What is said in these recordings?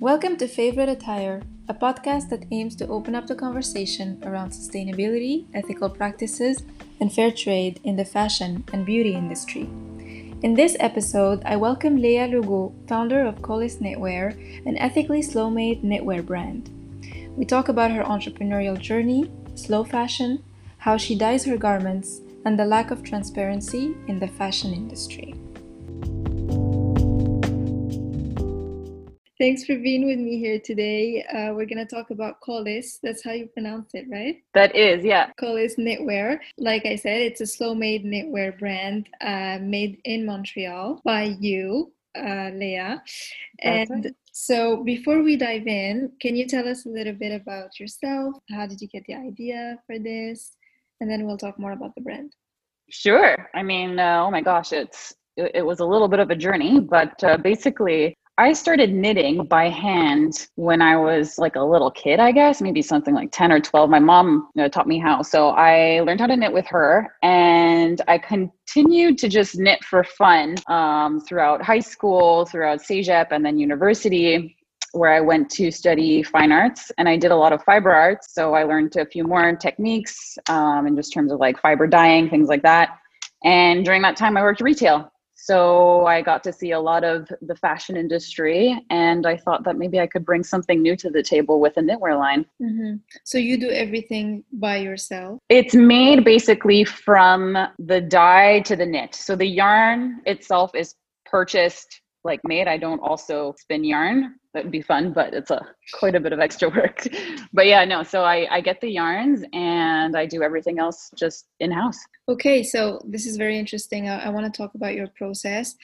Welcome to Favorite Attire, a podcast that aims to open up the conversation around sustainability, ethical practices, and fair trade in the fashion and beauty industry. In this episode, I welcome Lea Lugo, founder of Colis Knitwear, an ethically slow-made knitwear brand. We talk about her entrepreneurial journey, slow fashion, how she dyes her garments, and the lack of transparency in the fashion industry. Thanks for being with me here today. We're going to talk about Colis. That's how you pronounce it, right? That is, yeah. Colis Knitwear. Like I said, it's a slow-made knitwear brand made in Montreal by you, Lea. And so before we dive in, can you tell us a little bit about yourself? How did you get the idea for this? And then we'll talk more about the brand. Sure. I mean, oh my gosh, it was a little bit of a journey, but basically, I started knitting by hand when I was like a little kid, I guess, maybe something like 10 or 12. My mom taught me how. So I learned how to knit with her, and I continued to just knit for fun throughout high school, throughout CEGEP, and then university, where I went to study fine arts, and I did a lot of fiber arts. So I learned a few more techniques in just terms of like fiber dyeing, things like that. And during that time, I worked retail. So I got to see a lot of the fashion industry, and I thought that maybe I could bring something new to the table with a knitwear line. Mm-hmm. So you do everything by yourself? It's made basically from the dye to the knit. So the yarn itself is purchased, like made. I don't also spin yarn. That would be fun, but it's quite a bit of extra work. But yeah, no, so I get the yarns and I do everything else just in-house. Okay, so this is very interesting. I want to talk about your process.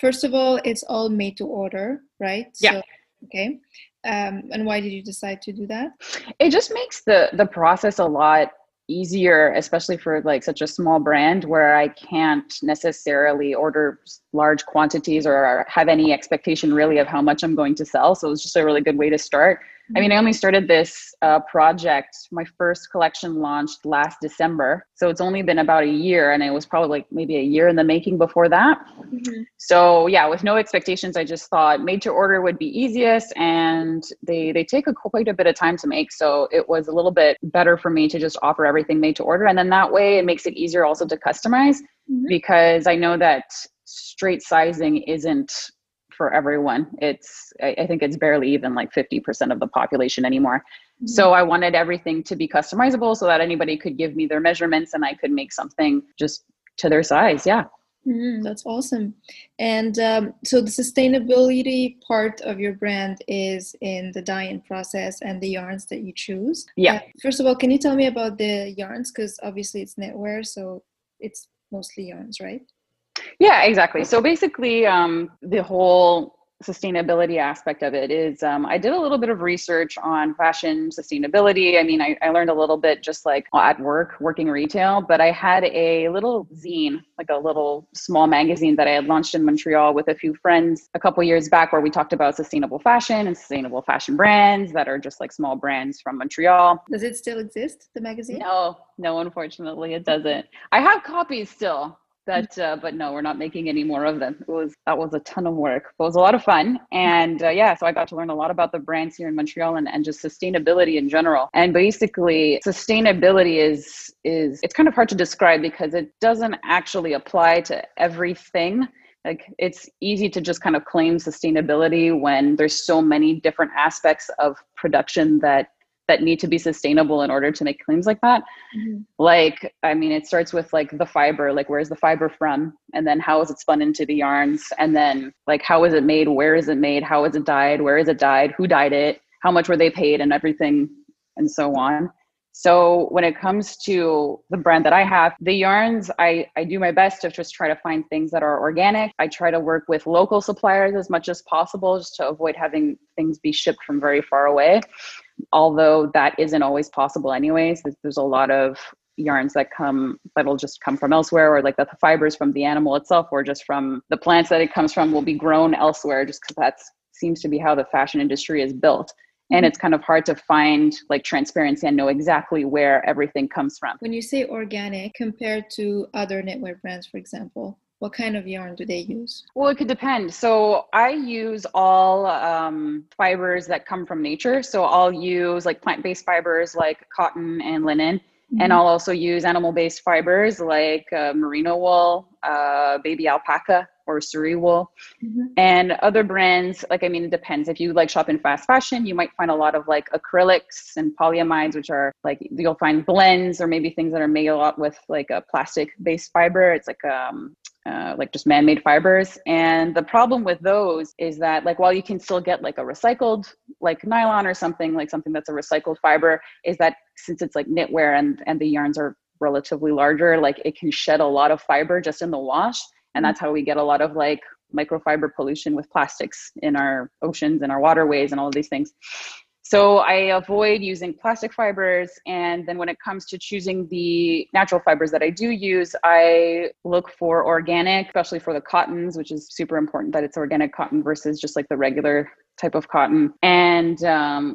First of all, it's all made to order, right? Yeah. So, okay. And why did you decide to do that? It just makes the process a lot easier, especially for like such a small brand where I can't necessarily order large quantities or have any expectation really of how much I'm going to sell. So it was just a really good way to start. Mm-hmm. I mean, I only started this project, my first collection launched last December. So it's only been about a year, and it was probably like maybe a year in the making before that. Mm-hmm. So yeah, with no expectations, I just thought made to order would be easiest, and they take quite a bit of time to make. So it was a little bit better for me to just offer everything made to order. And then that way it makes it easier also to customize, mm-hmm. because I know that straight sizing isn't for everyone. I think it's barely even like 50% of the population anymore. Mm-hmm. So I wanted everything to be customizable so that anybody could give me their measurements and I could make something just to their size. Yeah. Mm-hmm. That's awesome. And so the sustainability part of your brand is in the dyeing process and the yarns that you choose. Yeah. First of all, can you tell me about the yarns? Because obviously it's knitwear, so it's mostly yarns, right? Yeah, exactly. So basically, the whole sustainability aspect of it is, I did a little bit of research on fashion sustainability. I mean, I learned a little bit just like at work, working retail, but I had a little zine, like a little small magazine that I had launched in Montreal with a few friends a couple years back, where we talked about sustainable fashion and sustainable fashion brands that are just like small brands from Montreal. Does it still exist, the magazine? No, unfortunately it doesn't. I have copies still. But no, we're not making any more of them. That was a ton of work, but it was a lot of fun. And so I got to learn a lot about the brands here in Montreal and just sustainability in general. And basically sustainability is it's kind of hard to describe because it doesn't actually apply to everything. Like it's easy to just kind of claim sustainability when there's so many different aspects of production that need to be sustainable in order to make claims like that. Mm-hmm. Like, I mean, it starts with like the fiber, like where's the fiber from? And then how is it spun into the yarns? And then like, how is it made? Where is it made? How is it dyed? Where is it dyed? Who dyed it? How much were they paid and everything and so on. So when it comes to the brand that I have, the yarns, I do my best to just try to find things that are organic. I try to work with local suppliers as much as possible just to avoid having things be shipped from very far away. Although that isn't always possible anyways, there's a lot of yarns that'll just come from elsewhere, or like that the fibers from the animal itself or just from the plants that it comes from will be grown elsewhere, just because that seems to be how the fashion industry is built. And it's kind of hard to find like transparency and know exactly where everything comes from. When you say organic compared to other knitwear brands, for example, What kind of yarn do they use? Well, it could depend. So I use all fibers that come from nature. So I'll use like plant-based fibers like cotton and linen. Mm-hmm. And I'll also use animal-based fibers like merino wool, baby alpaca or suri wool, mm-hmm. and other brands. Like, I mean, it depends. If you like shop in fast fashion, you might find a lot of like acrylics and polyamides, which are like, you'll find blends or maybe things that are made a lot with like a plastic-based fiber. It's like just man-made fibers. And the problem with those is that like, while you can still get like a recycled, like nylon or something that's a recycled fiber, is that since it's like knitwear and the yarns are relatively larger, like it can shed a lot of fiber just in the wash. And that's how we get a lot of like microfiber pollution with plastics in our oceans and our waterways and all of these things. So I avoid using plastic fibers. And then when it comes to choosing the natural fibers that I do use, I look for organic, especially for the cottons, which is super important that it's organic cotton versus just like the regular type of cotton. And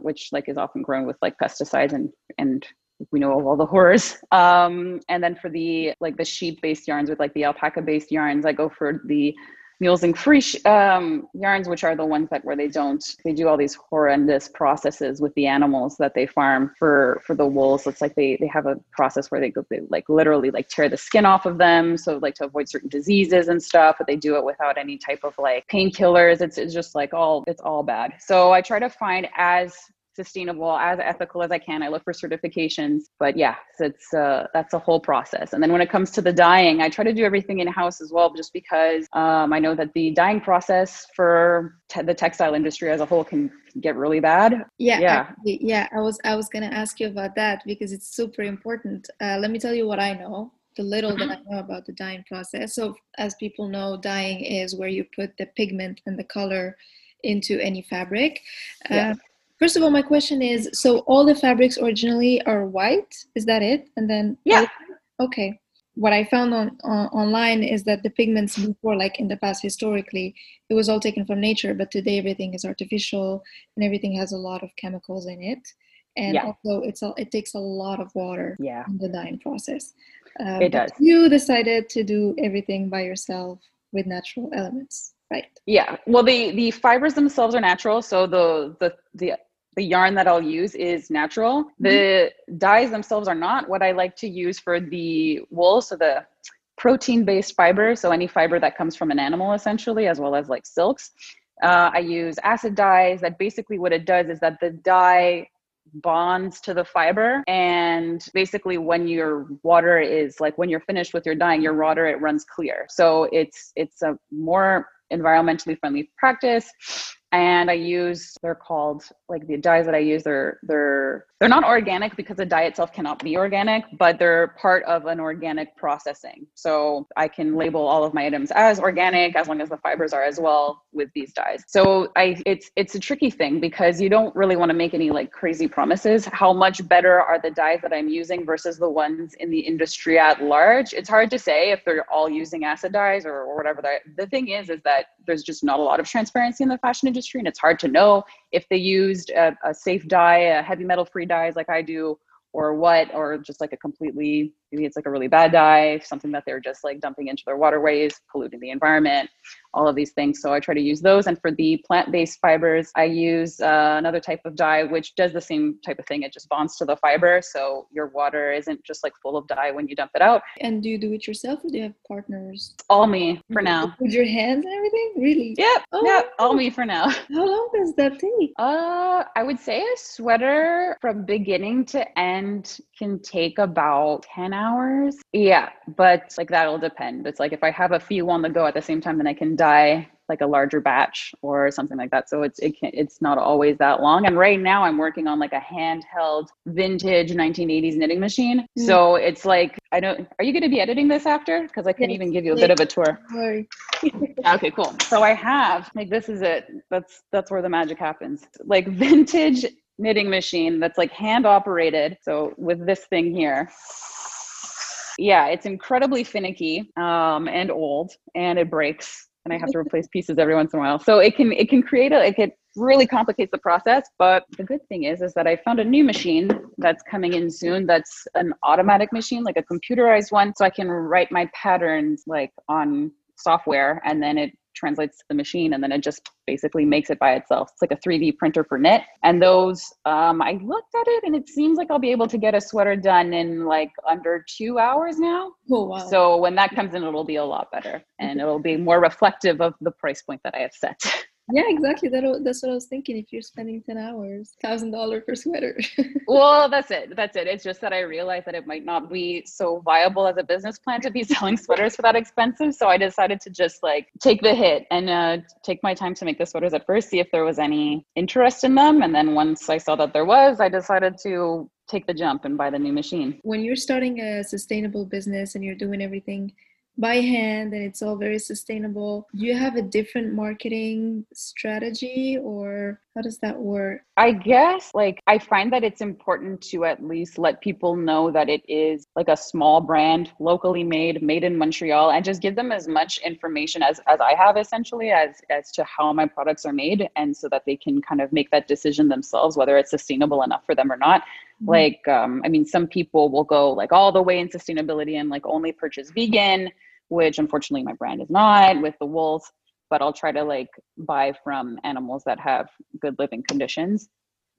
which like is often grown with like pesticides and we know of all the horrors. And then for the, like the sheep-based yarns with like the alpaca-based yarns, I go for the mules and free yarns, which are the ones that where they do all these horrendous processes with the animals that they farm for the wool. So it's like they have a process where they like literally like tear the skin off of them, so like to avoid certain diseases and stuff, but they do it without any type of like painkillers. It's just like it's all bad. So I try to find as sustainable, as ethical as I can. I look for certifications, but yeah, that's a whole process. And then when it comes to the dyeing, I try to do everything in-house as well, just because I know that the dyeing process for the textile industry as a whole can get really bad. Yeah. I was gonna ask you about that because it's super important. Let me tell you what I know. The little that I know about the dyeing process. So as people know, dyeing is where you put the pigment and the color into any fabric. Yeah. First of all, my question is, so all the fabrics originally are white, is that it? And then, yeah. Okay. What I found online is that the pigments before, like in the past, historically, it was all taken from nature, but today everything is artificial and everything has a lot of chemicals in it. And also it takes a lot of water in the dyeing process. It does. You decided to do everything by yourself with natural elements, right? Yeah, well, the fibers themselves are natural. So the yarn that I'll use is natural. Mm-hmm. The dyes themselves are not. What I like to use for the wool, so the protein-based fiber, so any fiber that comes from an animal essentially, as well as like silks. I use acid dyes. That basically what it does is that the dye bonds to the fiber, and basically when you're finished with your dyeing, your water, it runs clear. So it's a more environmentally friendly practice. And they're called, like the dyes that I use, they're not organic because the dye itself cannot be organic, but they're part of an organic processing. So I can label all of my items as organic as long as the fibers are as well with these dyes. So it's a tricky thing because you don't really want to make any like crazy promises. How much better are the dyes that I'm using versus the ones in the industry at large? It's hard to say if they're all using acid dyes or whatever. The thing is that there's just not a lot of transparency in the fashion industry. And it's hard to know if they used a safe dye, a heavy metal free dyes like I do, or what, or just like maybe it's like a really bad dye, something that they're just like dumping into their waterways, polluting the environment, all of these things. So I try to use those. And for the plant-based fibers, I use another type of dye, which does the same type of thing. It just bonds to the fiber. So your water isn't just like full of dye when you dump it out. And do you do it yourself or do you have partners? All me for now. With your hands and everything? Really? Yep. Oh, yep. All me for now. How long does that take? I would say a sweater from beginning to end can take about 10 hours. Yeah. But like that'll depend. It's like if I have a few on the go at the same time, then I can dye like a larger batch or something like that. So it's not always that long. And right now I'm working on like a handheld vintage 1980s knitting machine. Mm-hmm. So it's like, are you going to be editing this after? Because I can even give you a bit of a tour. Okay, cool. So I have like, this is it. That's where the magic happens. Like vintage knitting machine that's like hand operated. So with this thing here. Yeah, it's incredibly finicky and old, and it breaks. And I have to replace pieces every once in a while. So it can create it really complicates the process. But the good thing is that I found a new machine that's coming in soon. That's an automatic machine, like a computerized one. So I can write my patterns like on software, and then it translates to the machine, and then it just basically makes it by itself. It's like a 3D printer for knit. And those, I looked at it and it seems like I'll be able to get a sweater done in like under 2 hours now. Oh, wow. So when that comes in, it'll be a lot better and it'll be more reflective of the price point that I have set. Yeah, exactly. That's what I was thinking. If you're spending 10 hours, $1,000 per sweater. Well, that's it. That's it. It's just that I realized that it might not be so viable as a business plan to be selling sweaters for that expensive. So I decided to just like take the hit and take my time to make the sweaters at first, see if there was any interest in them. And then once I saw that there was, I decided to take the jump and buy the new machine. When you're starting a sustainable business and you're doing everything by hand and it's all very sustainable, do you have a different marketing strategy, or how does that work? I guess like I find that it's important to at least let people know that it is like a small brand, locally made, made in Montreal, and just give them as much information as I have essentially as to how my products are made, and so that they can kind of make that decision themselves whether it's sustainable enough for them or not. Like, I mean, some people will go like all the way in sustainability and like only purchase vegan, which unfortunately my brand is not with the wolves, but I'll try to like buy from animals that have good living conditions.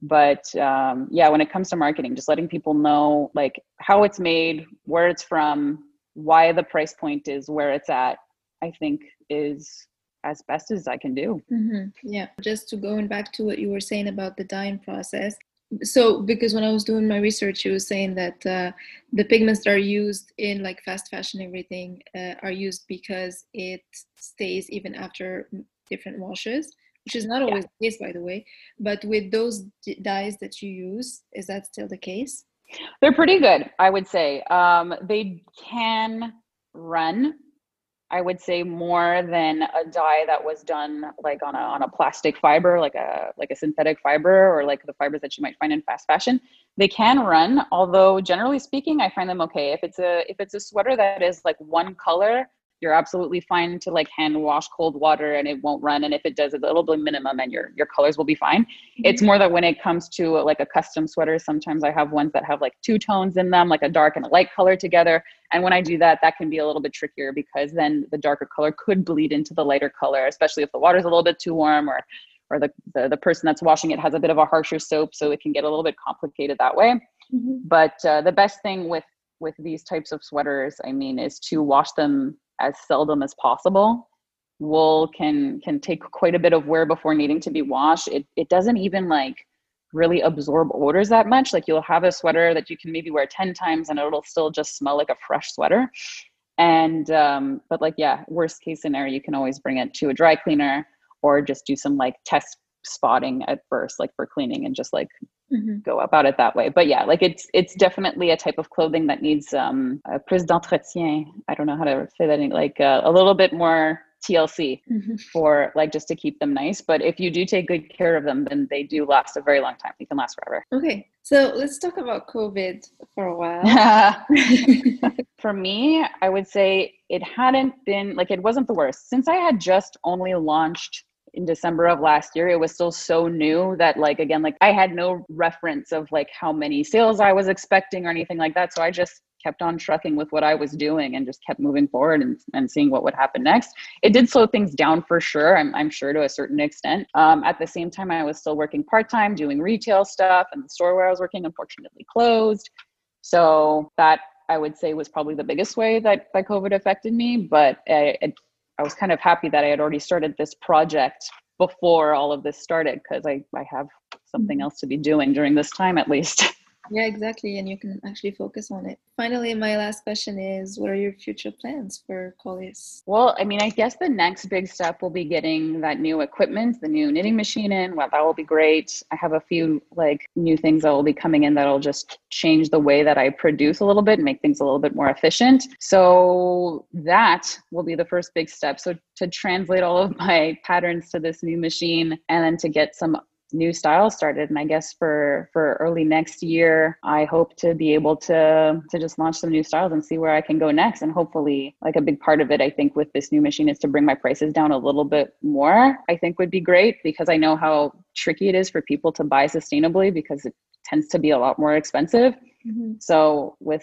But yeah, when it comes to marketing, just letting people know like how it's made, where it's from, why the price point is where it's at, I think is as best as I can do. Mm-hmm. Yeah. Just to going back to what you were saying about the dyeing process. So, because when I was doing my research, you were saying that the pigments that are used in like fast fashion, everything are used because it stays even after different washes, which is not always the case, by the way. But with those dyes that you use, is that still the case? They're pretty good, I would say. They can run, I would say, more than a dye that was done like on a plastic fiber, like a synthetic fiber, or like the fibers that you might find in fast fashion. They can run, although generally speaking, I find them okay. If it's a sweater that is like one color, you're absolutely fine to like hand wash cold water and it won't run. And if it does, it'll be minimum and your colors will be fine. Mm-hmm. It's more that when it comes to like a custom sweater, sometimes I have ones that have like two tones in them, like a dark and a light color together. And when I do that, that can be a little bit trickier because then the darker color could bleed into the lighter color, especially if the water's a little bit too warm or the person that's washing it has a bit of a harsher soap. So it can get a little bit complicated that way. Mm-hmm. But the best thing with these types of sweaters, I mean, is to wash them as seldom as possible. Wool can take quite a bit of wear before needing to be washed. It doesn't even like really absorb odors that much. Like you'll have a sweater that you can maybe wear 10 times and it'll still just smell like a fresh sweater. And, but like, yeah, worst case scenario, you can always bring it to a dry cleaner or just do some like test spotting at first, like for cleaning, and just like go about it that way. But yeah, like it's definitely a type of clothing that needs a prise d'entretien. I don't know how to say that in, like a little bit more TLC for like just to keep them nice. But if you do take good care of them, then they do last a very long time. They can last forever. Okay, so let's talk about COVID for a while. For me, I would say it hadn't been like, it wasn't the worst. Since I had just only launched in December of last year, it was still so new that like, again, like I had no reference of like how many sales I was expecting or anything like that. So I just kept on trucking with what I was doing and just kept moving forward and seeing what would happen next. It did slow things down for sure. I'm sure to a certain extent. At the same time, I was still working part-time doing retail stuff, and the store where I was working unfortunately closed. So that, I would say, was probably the biggest way that COVID affected me. But I was kind of happy that I had already started this project before all of this started, because I have something else to be doing during this time, at least. Yeah, exactly. And you can actually focus on it. Finally, my last question is, what are your future plans for Colis? Well, I mean, I guess the next big step will be getting that new equipment, the new knitting machine in. Wow, that will be great. I have a few like new things that will be coming in that'll just change the way that I produce a little bit and make things a little bit more efficient. So that will be the first big step. So to translate all of my patterns to this new machine, and then to get some new style started. And I guess for early next year, I hope to be able to just launch some new styles and see where I can go next. And hopefully, like a big part of it, I think, with this new machine is to bring my prices down a little bit more, I think would be great, because I know how tricky it is for people to buy sustainably, because it tends to be a lot more expensive. Mm-hmm. So with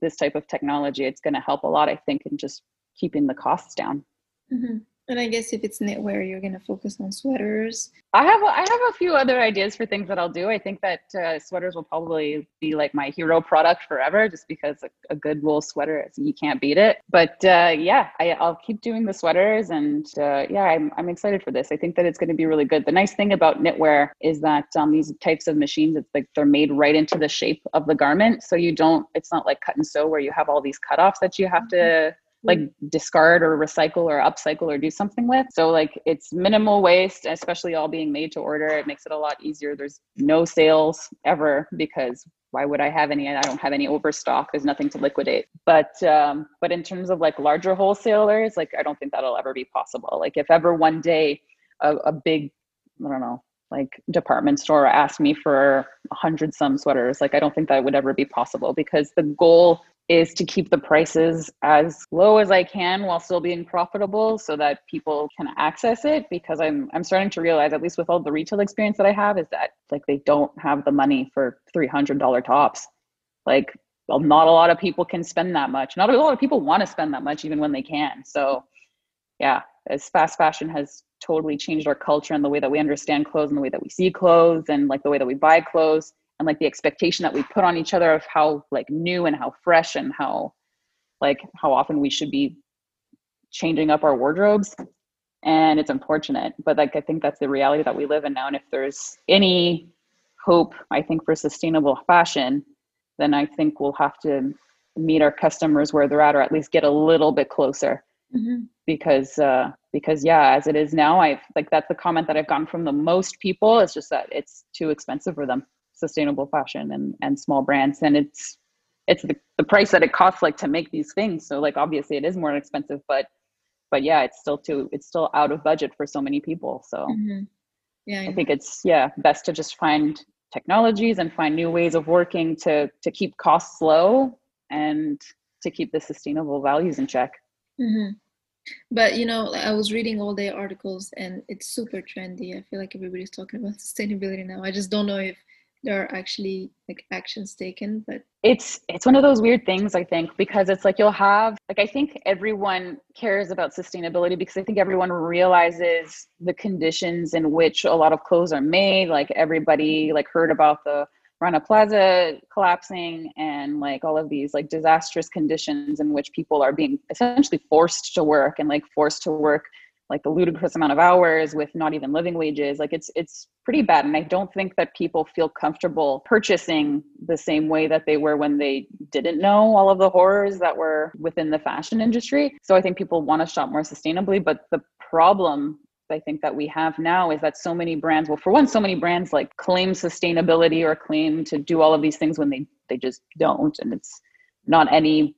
this type of technology, it's going to help a lot, I think, in just keeping the costs down. Mm-hmm. And I guess if it's knitwear, you're going to focus on sweaters. I have a few other ideas for things that I'll do. I think that sweaters will probably be like my hero product forever, just because a good wool sweater, you can't beat it. But I'll keep doing the sweaters, and I'm excited for this. I think that it's going to be really good. The nice thing about knitwear is that these types of machines, it's like they're made right into the shape of the garment. So it's not like cut and sew where you have all these cutoffs that you have to like discard or recycle or upcycle or do something with. So like it's minimal waste, especially all being made to order. It makes it a lot easier. There's no sales ever, because why would I have any? I don't have any overstock. There's nothing to liquidate. But in terms of like larger wholesalers, like I don't think that'll ever be possible. Like if ever one day a big, I don't know, like department store asked me for 100-some sweaters, like I don't think that would ever be possible, because the goal is to keep the prices as low as I can while still being profitable, so that people can access it. Because I'm starting to realize, at least with all the retail experience that I have, is that like they don't have the money for $300 tops. Like, well, not a lot of people can spend that much. Not a lot of people want to spend that much, even when they can. So yeah, as fast fashion has totally changed our culture and the way that we understand clothes and the way that we see clothes and like the way that we buy clothes. And like the expectation that we put on each other of how like new and how fresh and how often we should be changing up our wardrobes. And it's unfortunate, but like I think that's the reality that we live in now. And if there's any hope, I think, for sustainable fashion, then I think we'll have to meet our customers where they're at, or at least get a little bit closer. Mm-hmm. Because yeah, as it is now, that's the comment that I've gotten from the most people. It's just that it's too expensive for them. Sustainable fashion and small brands, and it's the price that it costs like to make these things. So like obviously it is more expensive, but yeah, it's still out of budget for so many people. So mm-hmm. I think it's best to just find technologies and find new ways of working to keep costs low and to keep the sustainable values in check. Mm-hmm. But, I was reading all day articles, and it's super trendy. I feel like everybody's talking about sustainability now. I just don't know if there are actually like actions taken, but it's one of those weird things, I think, because it's like you'll have like, I think everyone cares about sustainability because I think everyone realizes the conditions in which a lot of clothes are made. Like everybody like heard about the Rana Plaza collapsing and like all of these like disastrous conditions in which people are being essentially forced to work like a ludicrous amount of hours with not even living wages. Like it's pretty bad. And I don't think that people feel comfortable purchasing the same way that they were when they didn't know all of the horrors that were within the fashion industry. So I think people want to shop more sustainably. But the problem I think that we have now is that so many brands, well, for one, so many brands like claim sustainability or claim to do all of these things when they just don't. And it's not any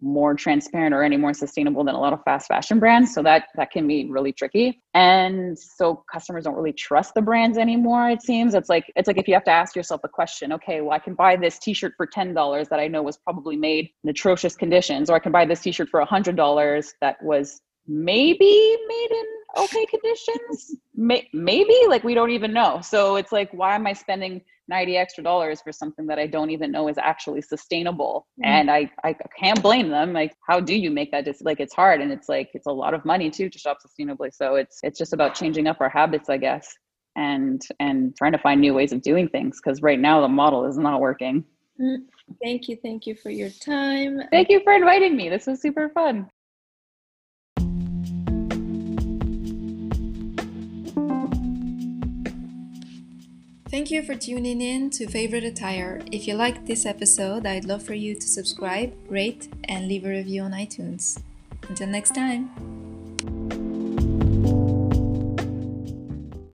more transparent or any more sustainable than a lot of fast fashion brands. So that can be really tricky. And so customers don't really trust the brands anymore, it seems. It's like if you have to ask yourself a question, okay, well, I can buy this t-shirt for $10 that I know was probably made in atrocious conditions, or I can buy this t-shirt for $100 that was maybe made in okay conditions. Maybe, like, we don't even know. So it's like, why am I spending $90 extra for something that I don't even know is actually sustainable? Mm-hmm. And I can't blame them. Like, how do you make that like, it's hard. And it's like, it's a lot of money too to shop sustainably. So it's just about changing up our habits, I guess, and trying to find new ways of doing things. Cause right now the model is not working. Mm-hmm. Thank you. Thank you for your time. Thank you for inviting me. This was super fun. Thank you for tuning in to Favorite Attire. If you liked this episode, I'd love for you to subscribe, rate, and leave a review on iTunes. Until next time!